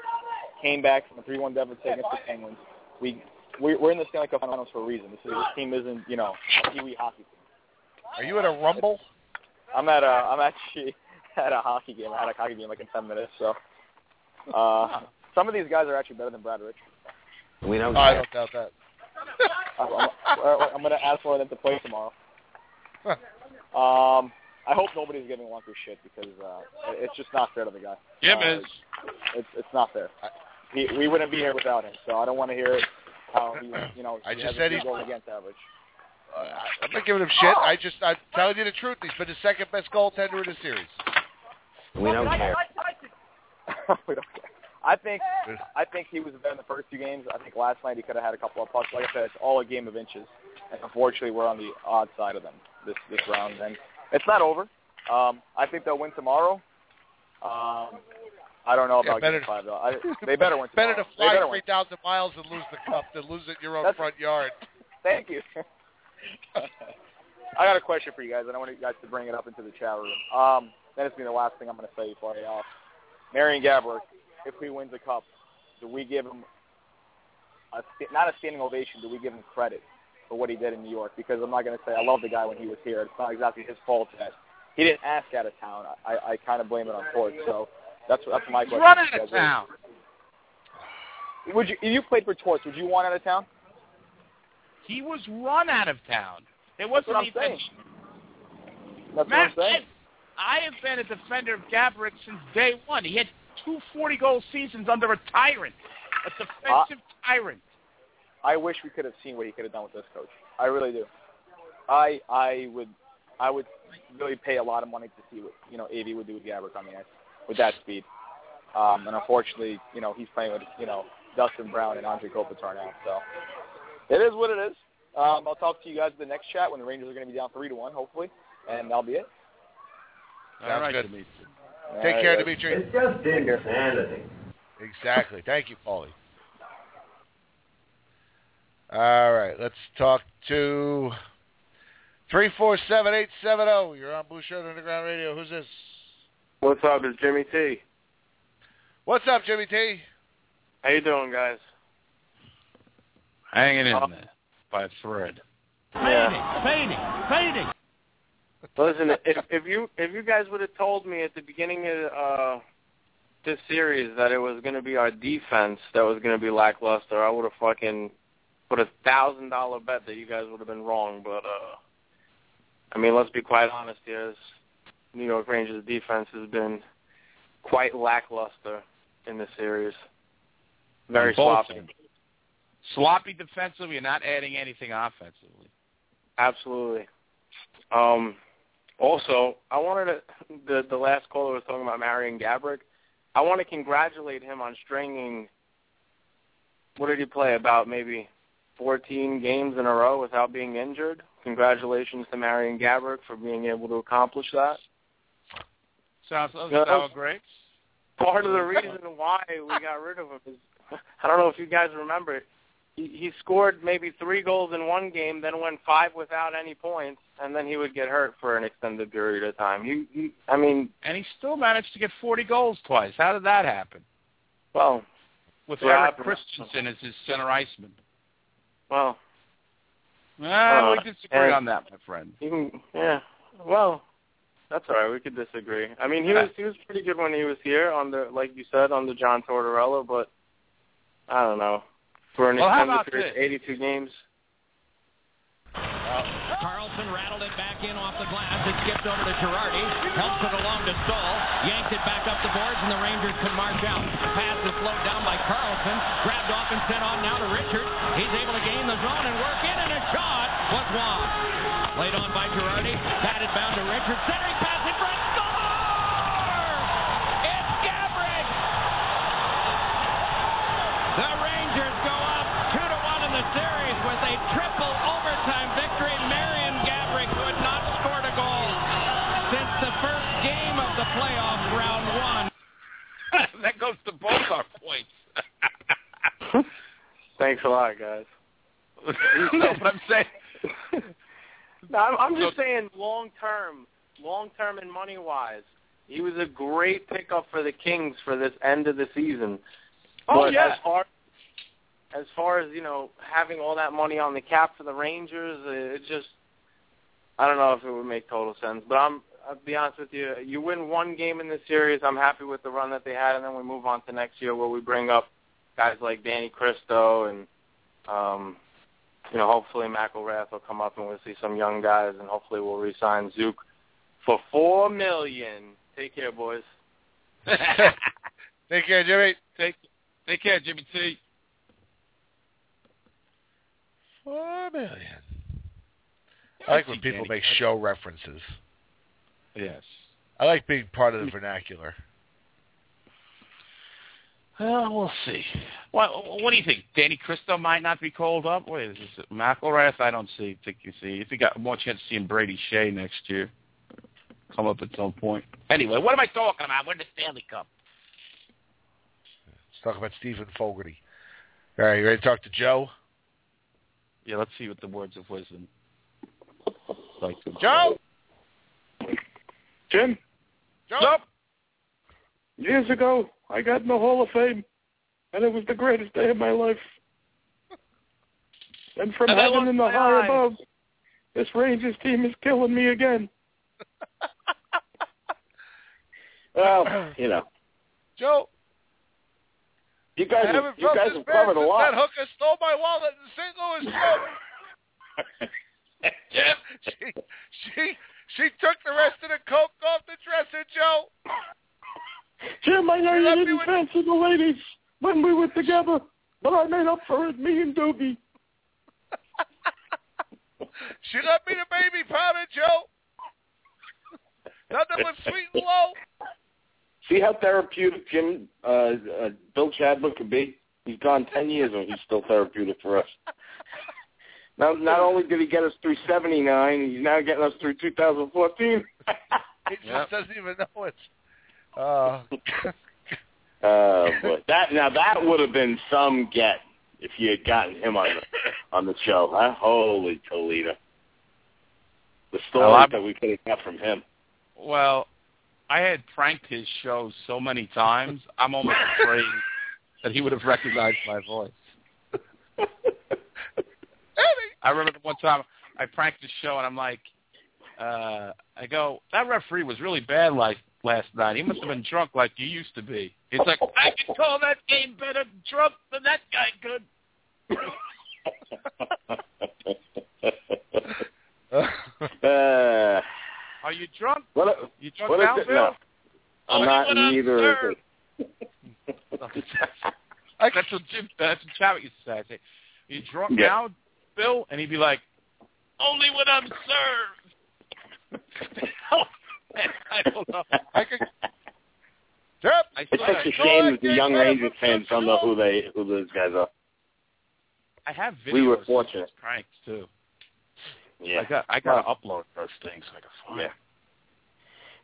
came back from a three one deficit against the Penguins. We. We're in the Stanley Cup Finals for a reason. This, is, this team isn't, you know, a Kiwi hockey team. Are you at a rumble? I'm at a. I'm actually at a hockey game. I had a hockey game like in ten minutes. So, uh, some of these guys are actually better than Brad Richards. We know. Oh, I don't doubt that. I'm, I'm, I'm gonna ask for them to play tomorrow. Huh. Um, I hope nobody's giving Wonker shit because uh, it's just not fair to the guy. Yeah, man. Uh, it's it's not fair. He, we wouldn't be here without him. So I don't want to hear it. How he, you know, I just said he's going against average. Uh, I'm not giving him shit. I just, I'm telling you the truth. He's been the second best goaltender in the series. We don't care. We don't care. I think, I think he was better in the first two games. I think last night he could have had a couple of pucks. Like I said, it's all a game of inches, and unfortunately, we're on the odd side of them this this round. And it's not over. Um, I think they'll win tomorrow. Um, I don't know about yeah, better, Game Five though. I, they better win. Better to fly three thousand miles and lose the cup than lose it in your own That's, front yard. Thank you. I got a question for you guys, and I want you guys to bring it up into the chat room. Um, that is going to be the last thing I'm going to say before I get off. Marian Gáborík, if he wins the Cup, do we give him a, not a standing ovation, do we give him credit for what he did in New York? Because I'm not going to say I love the guy when he was here. It's not exactly his fault that he didn't ask out of town. I, I kind of blame it on Torts. So that's that's my question. Run out of town. Would you, if you played for Torts, would you want out of town? He was run out of town. It wasn't that's what I'm even. Saying. That's Matt, what I'm saying. I have been a defender of Gáborík since day one. He had two forty-goal seasons under a tyrant, a defensive uh, tyrant. I wish we could have seen what he could have done with this coach. I really do. I I would I would really pay a lot of money to see what you know A V would do with Gáborík on the ice with that speed. Um, and unfortunately, you know he's playing with you know Dustin Brown and Andre Kopitar now. So it is what it is. Um, I'll talk to you guys in the next chat when the Rangers are going to be down three to one, hopefully, and that'll be it. Sounds All right, good. Dimitri. All Take right, care, guys. Dimitri. It's just insanity. Exactly. Thank you, Paulie. All right, let's talk to three four seven, eight seven zero. You're on Bouchard Underground Radio. Who's this? What's up? It's Jimmy T. What's up, Jimmy T? How you doing, guys? Hanging in oh. there by a thread. Yeah. Fading, fading, fading. Listen, if, if you if you guys would have told me at the beginning of uh, this series that it was going to be our defense that was going to be lackluster, I would have fucking put a one thousand dollars bet that you guys would have been wrong. But, uh, I mean, let's be quite honest here. This New York Rangers defense has been quite lackluster in this series. Very sloppy. Sloppy defensively and not adding anything offensively. Absolutely. Um Also, I wanted to, the, the last caller was talking about Marian Gáborík. I want to congratulate him on stringing, what did he play, about maybe fourteen games in a row without being injured. Congratulations to Marian Gáborík for being able to accomplish that. Sounds like that was great. Part of the reason why we got rid of him is, I don't know if you guys remember it, he, he scored maybe three goals in one game, then went five without any points, and then he would get hurt for an extended period of time. He, he, I mean, and he still managed to get forty goals twice. How did that happen? Well, with yeah, Erik Christensen as his center iceman. Well, well uh, we disagree on that, my friend. Even, yeah, well, that's all right. We could disagree. I mean, he yeah. was he was pretty good when he was here on the, like you said, on the John Tortorella, but I don't know. For an well, extended period, eighty-two games. Uh, Carlson rattled it back in off the glass. It skipped over to Girardi. Helps it along to Stahl. Yanked it back up the boards, and the Rangers can march out. Pass is slowed down by Carlson. Grabbed off and sent on now to Richards. He's able to gain the zone and work in, and a shot was blocked. Played on by Girardi. Batted bound to Richards. Centering pass in front. Score! It's Gáborík! The Rangers go up two to one in the series with a triple overtime victory. Marian Gáborík would not score a goal since the first game of the playoffs, round one. That goes to both our points. Thanks a lot, guys. No, but I'm saying... no, I'm, I'm just saying long-term, long-term and money-wise, he was a great pickup for the Kings for this end of the season. Oh, but yeah. As far, as far as, you know, having all that money on the cap for the Rangers, it just, I don't know if it would make total sense. But I'm, I'll be honest with you, you win one game in this series, I'm happy with the run that they had, and then we move on to next year where we bring up guys like Danny Cristo and, um, you know, hopefully McElrath will come up and we'll see some young guys, and hopefully we'll re-sign Zook for four million dollars. Take care, boys. Take care, Jimmy. Take care. Take care, Jimmy T. Four million. I like when people make show references. Yes. I like being part of the vernacular. Well, we'll see. Well, what do you think? Danny Cristo might not be called up? Wait, is this McElrath? I don't see. think you see. You think I have more chance of seeing Brady Shea next year come up at some point. Anyway, what am I talking about? When the Stanley Cup? Talk about Stephen Fogarty. All right, you ready to talk to Joe? Yeah, let's see what the words of wisdom like. Joe! Jim? Nope. Years ago, I got in the Hall of Fame, and it was the greatest day of my life. And from and heaven in the high above, this Rangers team is killing me again. Well, you know. Joe. You guys have, you guys have covered a lot. That hooker stole my wallet in Saint Louis. Yeah. she, she she took the rest of the coke off the dresser, Joe. Jim, I know you didn't fancy the ladies when we were together, but I made up for it, me and Doogie. She left me the baby powder, Joe. Nothing but sweet and low. See how therapeutic Jim, uh, uh, Bill Chadwick could be? He's gone ten years and he's still therapeutic for us. Now, not only did he get us through seventy-nine, he's now getting us through two thousand fourteen. He just yep. doesn't even know it. Oh, uh, but that now that would have been some get if you had gotten him on the, on the show. Huh? Holy Toledo. The story well, that we could have got from him. Well, I had pranked his show so many times, I'm almost afraid that he would have recognized my voice. I remember one time I pranked his show, and I'm like, uh, I go, that referee was really bad like last night. He must have been drunk like you used to be. He's like, I could call that game better drunk than that guy could. uh, Are you drunk? What a, you drunk now, Bill? No. I'm oh, not neither of it. That's what Jim, that's what Chadwick used to say. I say, are you drunk yeah. now, Bill? And he'd be like, only when I'm served. I don't know. I could... Yep, I it's such a shame that the young Rangers fans don't know who they who those guys are. I have videos. We were fortunate. Of those pranks too. Yeah. I got I got to upload those things like a fire. Yeah.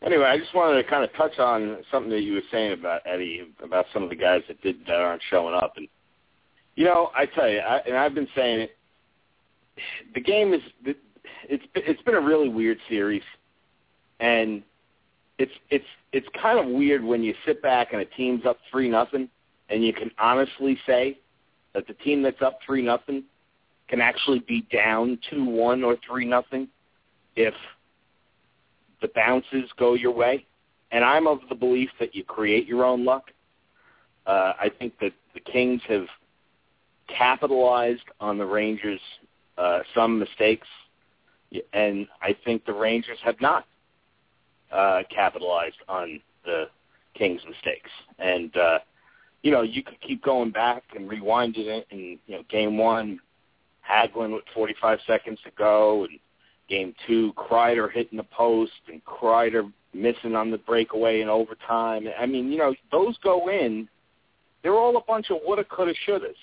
Anyway, I just wanted to kind of touch on something that you were saying about Eddie, about some of the guys that did that aren't showing up, and you know, I tell you, I, and I've been saying it. The game is it's it's been a really weird series, and it's it's it's kind of weird when you sit back and a team's up three nothing, and you can honestly say that the team that's up three nothing. Can actually be down two one or three nothing if the bounces go your way. And I'm of the belief that you create your own luck. Uh, I think that the Kings have capitalized on the Rangers' uh, some mistakes, and I think the Rangers have not uh, capitalized on the Kings' mistakes. And, uh, you know, you could keep going back and rewinding it, and, you know, game one, Hagelin with forty-five seconds to go, and game two, Kreider hitting the post, and Kreider missing on the breakaway in overtime. I mean, you know, those go in. They're all a bunch of woulda, coulda, shouldas.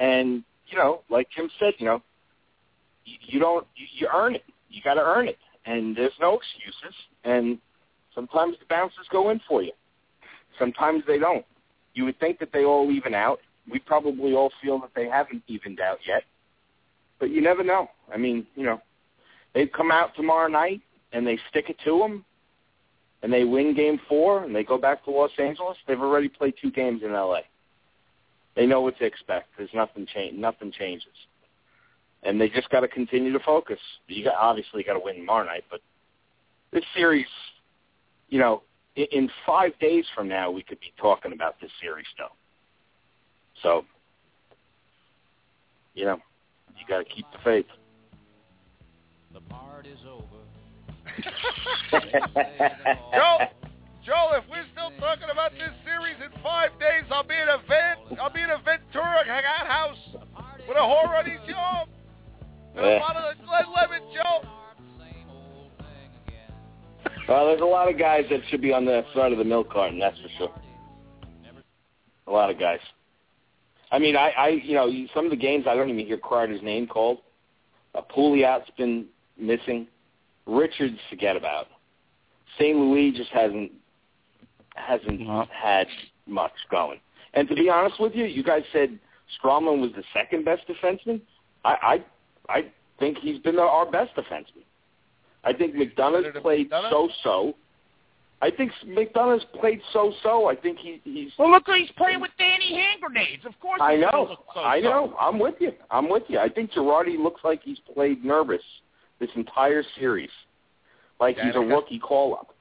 And, you know, like Jim said, you know, you, you don't, you, you earn it. You got to earn it. And there's no excuses. And sometimes the bounces go in for you. Sometimes they don't. You would think that they all even out. We probably all feel that they haven't evened out yet. But you never know. I mean, you know, they come out tomorrow night and they stick it to them and they win game four and they go back to Los Angeles. They've already played two games in L A. They know what to expect. There's nothing change. Nothing changes. And they just got to continue to focus. You got, obviously got to win tomorrow night, but this series, you know, in, in five days from now, we could be talking about this series still. So, you know, you got to keep the faith. The party's over. Joe, Joe, if we're still talking about this series in five days, I'll be in a Ven, I'll be in a Ventura hangout house with a whore on each arm and a bottle of Glen Lemon, Joe. Well, there's a lot of guys that should be on the side of the milk carton, that's for sure. A lot of guys. I mean, I, I, you know, some of the games I don't even hear Kreider's name called. Uh, Pouliot's been missing. Richards, forget about. Saint Louis just hasn't hasn't no. had much going. And to be honest with you, you guys said Stralman was the second best defenseman. I, I, I think he's been our best defenseman. I think McDonough's played so-so. I think McDonough's played so-so. I think he, he's... Well, look, he's playing with Danny hand grenades. Of course I know. So-so. I know. I'm with you. I'm with you. I think Girardi looks like he's played nervous this entire series. Like yeah, he's a rookie call-up.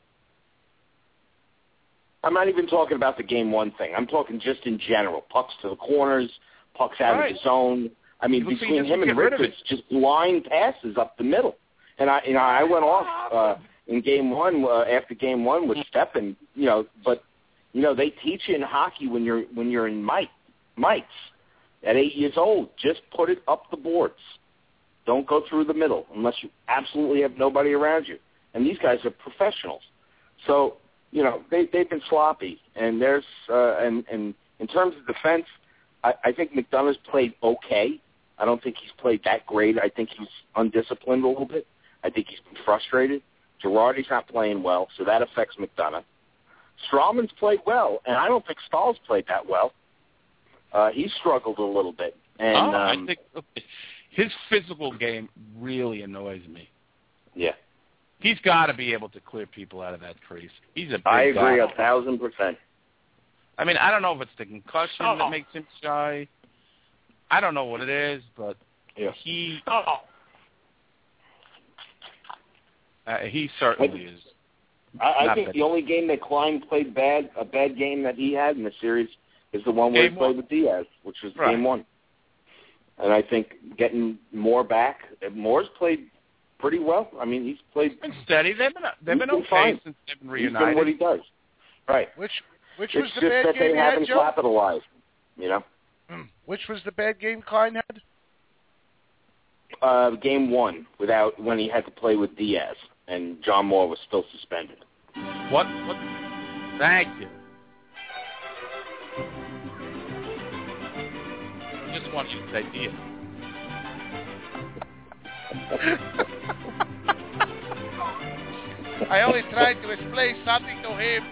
I'm not even talking about the game one thing. I'm talking just in general. Pucks to the corners, pucks out right. of the zone. I mean, You'll between him and Richards, just blind passes up the middle. And I, you know, I went off... Uh, In game one, uh, after game one with Stepan, you know, but you know they teach you in hockey when you're when you're in mites, mites at eight years old. Just put it up the boards. Don't go through the middle unless you absolutely have nobody around you. And these guys are professionals, so you know they they've been sloppy. And there's uh, and and in terms of defense, I, I think McDonough's played okay. I don't think he's played that great. I think he's undisciplined a little bit. I think he's been frustrated. Girardi's not playing well, so that affects McDonough. Stralman's played well, and I don't think Stahl's played that well. Uh, he struggled a little bit. And oh, um, I think his physical game really annoys me. Yeah. He's got to be able to clear people out of that crease. He's a big I agree guy. a thousand percent. I mean, I don't know if it's the concussion oh. that makes him shy. I don't know what it is, but yeah. he... Oh. Uh, he certainly is. I, I think the only game that Klein played bad, a bad game that he had in the series, is the one where he played with Diaz, which was right. game one. And I think getting Moore back, Moore's played pretty well. I mean, he's played he's been steady. They've been they've been, been okay fine. since they've been reunited. He's been what he does, right? Which which it's was the bad game? It's just that they haven't capitalized, you know. Hmm. Which was the bad game Klein had? Uh, game one, without when he had to play with Diaz. And John Moore was still suspended. What? What? Thank you. I just want you to say Diaz. I only tried to explain something to him.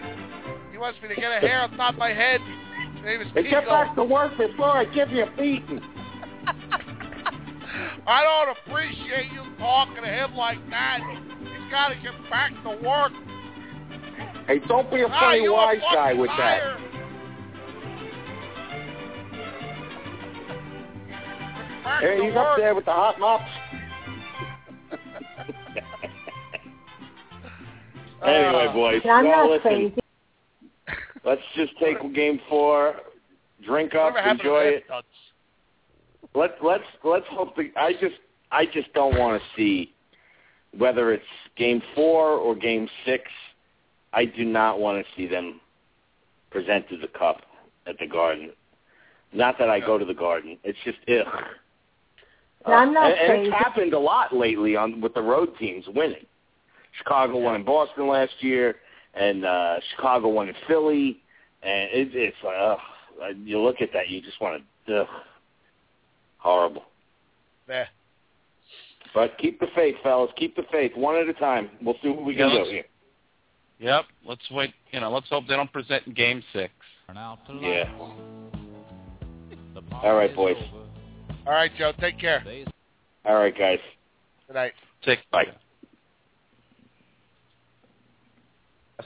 He wants me to get a hair on top of my head. His name is Pico. Get back to work before I give you a beating. I don't appreciate you talking to him like that. He's got to get back to work. Hey, don't be a funny wise guy with that. Hey, he's up there with the hot mops. Anyway, boys, well, listen, let's just take game four, drink up, enjoy it. Let's let's let's hope. The, I just I just don't want to see whether it's game four or game six. I do not want to see them presented the cup at the Garden. Not that I go to the Garden. It's just ugh. Uh, I'm not and, and it's happened a lot lately on with the road teams winning. Chicago won in Boston last year, and uh, Chicago won in Philly, and it, it's like ugh. You look at that, you just want to. Ugh. Horrible. Yeah. But keep the faith, fellas. Keep the faith. One at a time. We'll see what we can do here. Yep. Let's wait. You know, let's hope they don't present in game six. Yeah. All right, boys. All right, Joe. Take care. All right, guys. Good night. Take Bye.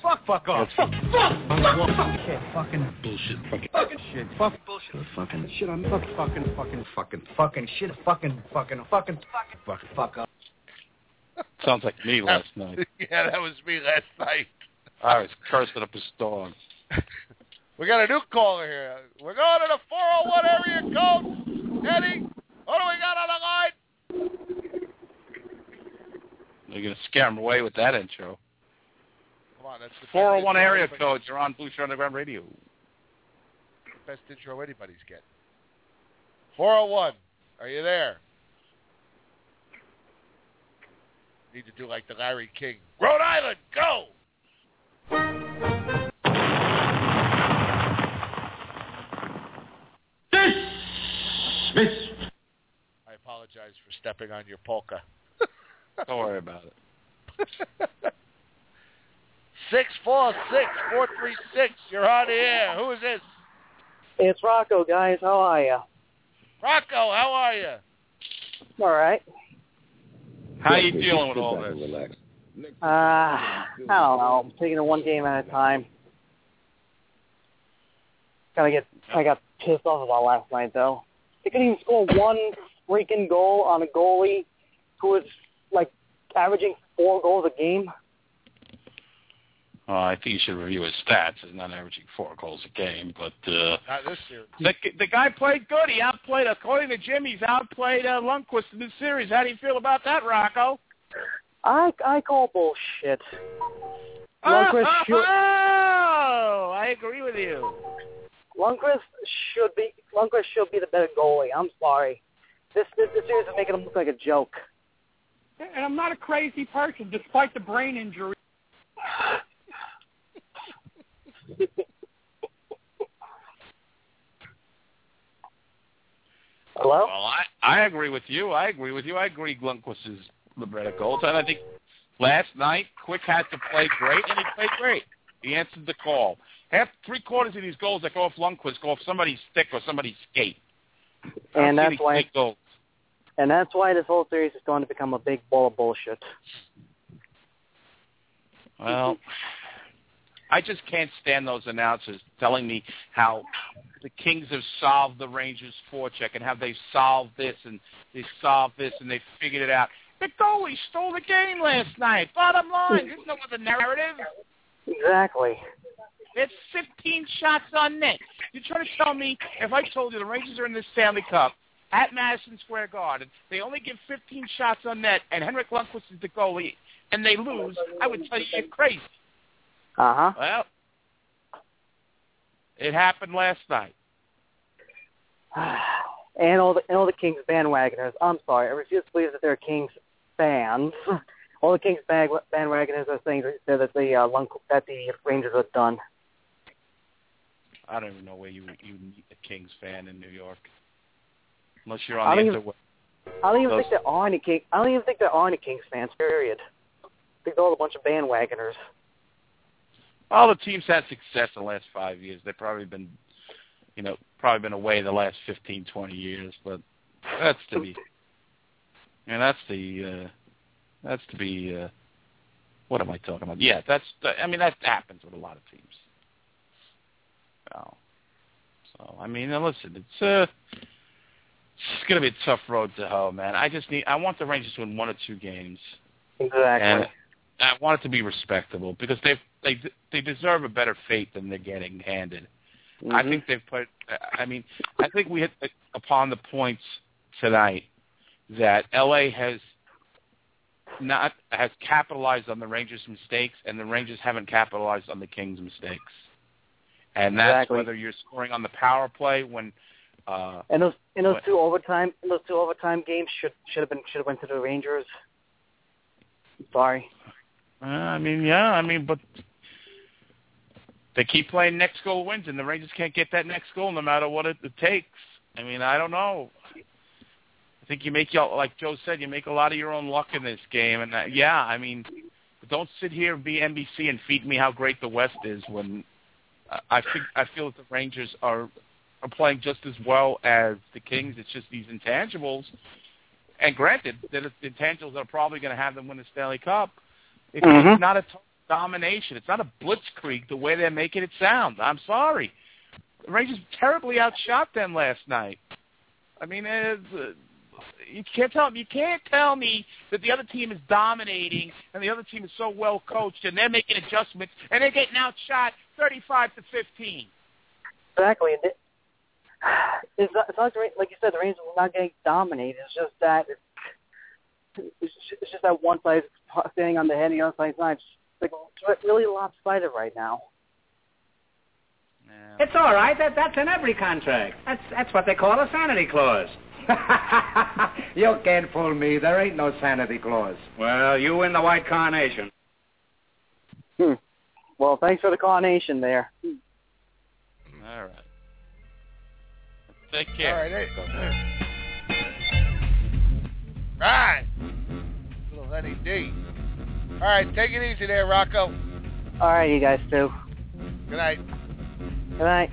Fuck, fuck off. Fuck, fuck, fuck, fuck, shit. Fucking bullshit. Fucking, fucking shit. Fuck, bullshit. Fucking shit. I'm fucking, fucking, fucking, fucking, fucking shit. Fucking, fucking, fucking, fucking, fuck, fuck up. Sounds like me last night. Yeah, that was me last night. I was cursing up a storm. We got a new caller here. We're going to the four oh one area code. Eddie, what do we got on the line? They're going to scare him away with that intro. Come on, that's the four oh one area code. You're on Blue Shirt Underground Radio. Best intro anybody's getting. four oh one, are you there? Need to do like the Larry King. Rhode Island, go! I apologize for stepping on your polka. Don't worry about it. six four six, four three six, you're on the air. Who is this? It's Rocco, guys. How are you? Rocco, how are you? All right. How are you dealing with all this? Relax. Uh, I don't know. I'm taking it one game at a time. Gotta get. I got pissed off about last night, though. They couldn't even score one freaking goal on a goalie who was, like, averaging four goals a game. Uh, I think you should review his stats. He's not averaging four goals a game, but uh, not this year. The, the guy played good. He outplayed, according to Jim, he's outplayed uh, Lundqvist in this series. How do you feel about that, Rocco? I I call bullshit. Lundqvist oh, should. Oh, I agree with you. Lundqvist should be Lundqvist should be the better goalie. I'm sorry. This this, this series is making him look like a joke. And I'm not a crazy person, despite the brain injury. Hello? Well, I, I agree with you. I agree with you. I agree Lundqvist is the better goalie. And I think last night, Quick had to play great, and he played great. He answered the call. Half, three-quarters of these goals that go off Lundqvist go off somebody's stick or somebody's skate. And that's why goals. And that's why this whole series is going to become a big ball of bullshit. Well, I just can't stand those announcers telling me how the Kings have solved the Rangers' forecheck and how they've solved this and they solved this and they figured it out. The goalie stole the game last night. Bottom line, there's no other narrative. Exactly. It's fifteen shots on net. You're trying to tell me, if I told you the Rangers are in the Stanley Cup at Madison Square Garden, they only give fifteen shots on net and Henrik Lundqvist is the goalie and they lose, I would tell you you're crazy. Uh-huh. Well, it happened last night. And all the and all the Kings bandwagoners. I'm sorry. I refuse to believe that they're Kings fans. All the Kings band, bandwagoners are saying that the uh, Lund, that the Rangers are done. I don't even know where you you meet a Kings fan in New York, unless you're on the interweb. I don't even Those... think there are any Kings. I don't even think there are any Kings fans. Period. I think they're all a bunch of bandwagoners. All the teams had success in the last five years. They've probably been, you know, probably been away the last fifteen, twenty years. But that's to be, and that's the, uh, that's to be. Uh, what am I talking about? Yeah, that's. I mean, that happens with a lot of teams. Wow. So I mean, listen, it's uh, it's going to be a tough road to hoe, man. I just need. I want the Rangers to win one or two games. Exactly. And I want it to be respectable because they've. They they deserve a better fate than they're getting handed. Mm-hmm. I think they've put. I mean, I think we hit upon the points tonight that L A has not has capitalized on the Rangers' mistakes, and the Rangers haven't capitalized on the Kings' mistakes. And that's exactly. Whether you're scoring on the power play when. Uh, and those and those when, two overtime and those two overtime games should should have been should have went to the Rangers. Sorry. Uh, I mean, yeah. I mean, but. They keep playing next goal wins, and the Rangers can't get that next goal no matter what it, it takes. I mean, I don't know. I think you make, like Joe said, you make a lot of your own luck in this game. And, uh, yeah, I mean, don't sit here and be N B C and feed me how great the West is when uh, I, think, I feel that the Rangers are, are playing just as well as the Kings. It's just these intangibles. And granted, that the intangibles are probably going to have them win the Stanley Cup. It's mm-hmm. not a t- domination. It's not a blitzkrieg the way they're making it sound. I'm sorry. The Rangers terribly outshot them last night. I mean, it's, uh, you can't tell you can't tell me that the other team is dominating and the other team is so well coached and they're making adjustments and they're getting outshot thirty-five to fifteen. Exactly. It's not, it's not like you said. The Rangers are not getting dominated. It's just that it's just that one side is standing on the head and the other side is not. It's really lopsided right now. Yeah. It's all right. That, that's in every contract. That's that's what they call a sanity clause. You can't fool me. There ain't no sanity clause. Well, you win the white carnation. Hmm. Well, thanks for the carnation there. All right. Take care. All right, there you go. All right. Little Lenny D. All right, take it easy there, Rocco. All right, you guys too. Good night. Good night.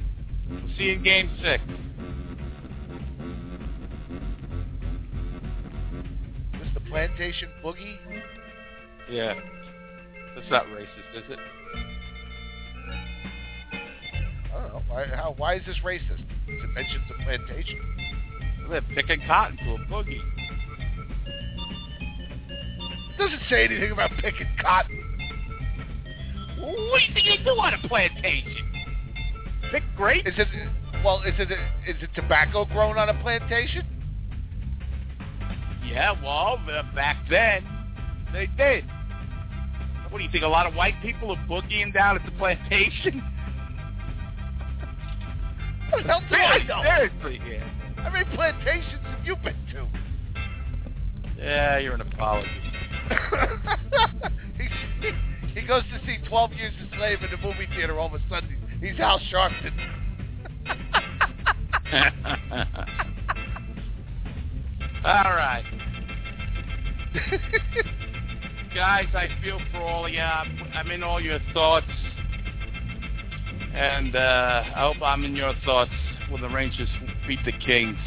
See you in Game Six. Is this the Plantation Boogie? Yeah. That's not racist, is it? I don't know. Why, how, why is this racist? It mentions a plantation. They're picking cotton to a boogie. It doesn't say anything about picking cotton. What do you think they do on a plantation? Pick grapes? Is it, well, is it, is it tobacco grown on a plantation? Yeah, well, back then, they did. What do you think, a lot of white people are boogieing down at the plantation? What the hell do I know? Seriously, yeah. How many plantations have you been to? Yeah, you're an apologist. He goes to see twelve Years a Slave in the movie theater all of a sudden. He's Al Sharpton. All right. Guys, I feel for all of you. I'm in all your thoughts. And uh, I hope I'm in your thoughts when the Rangers beat the Kings.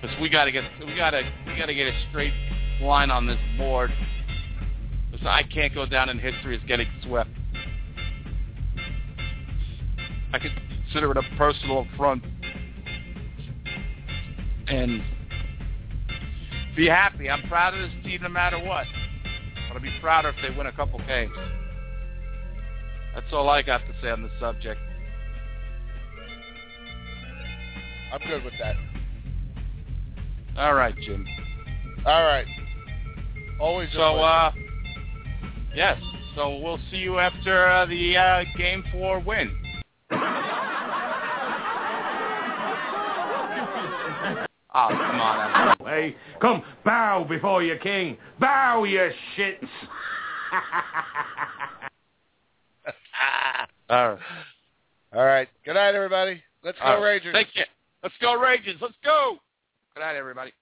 Because we gotta get we gotta we gotta get a straight line on this board. Because I can't go down in history as getting swept. I consider it a personal affront. And be happy. I'm proud of this team no matter what. I'll be prouder if they win a couple games. That's all I got to say on the subject. I'm good with that. All right, Jim. All right. Always so, a pleasure. uh, yes. So we'll see you after uh, the uh, Game four win. Oh, come on. Hey, come, bow before your king. Bow, you shits. All right. All right. Good night, everybody. Let's go, right. Rangers. Thank you. Let's go, Rangers. Let's go. Good night, everybody.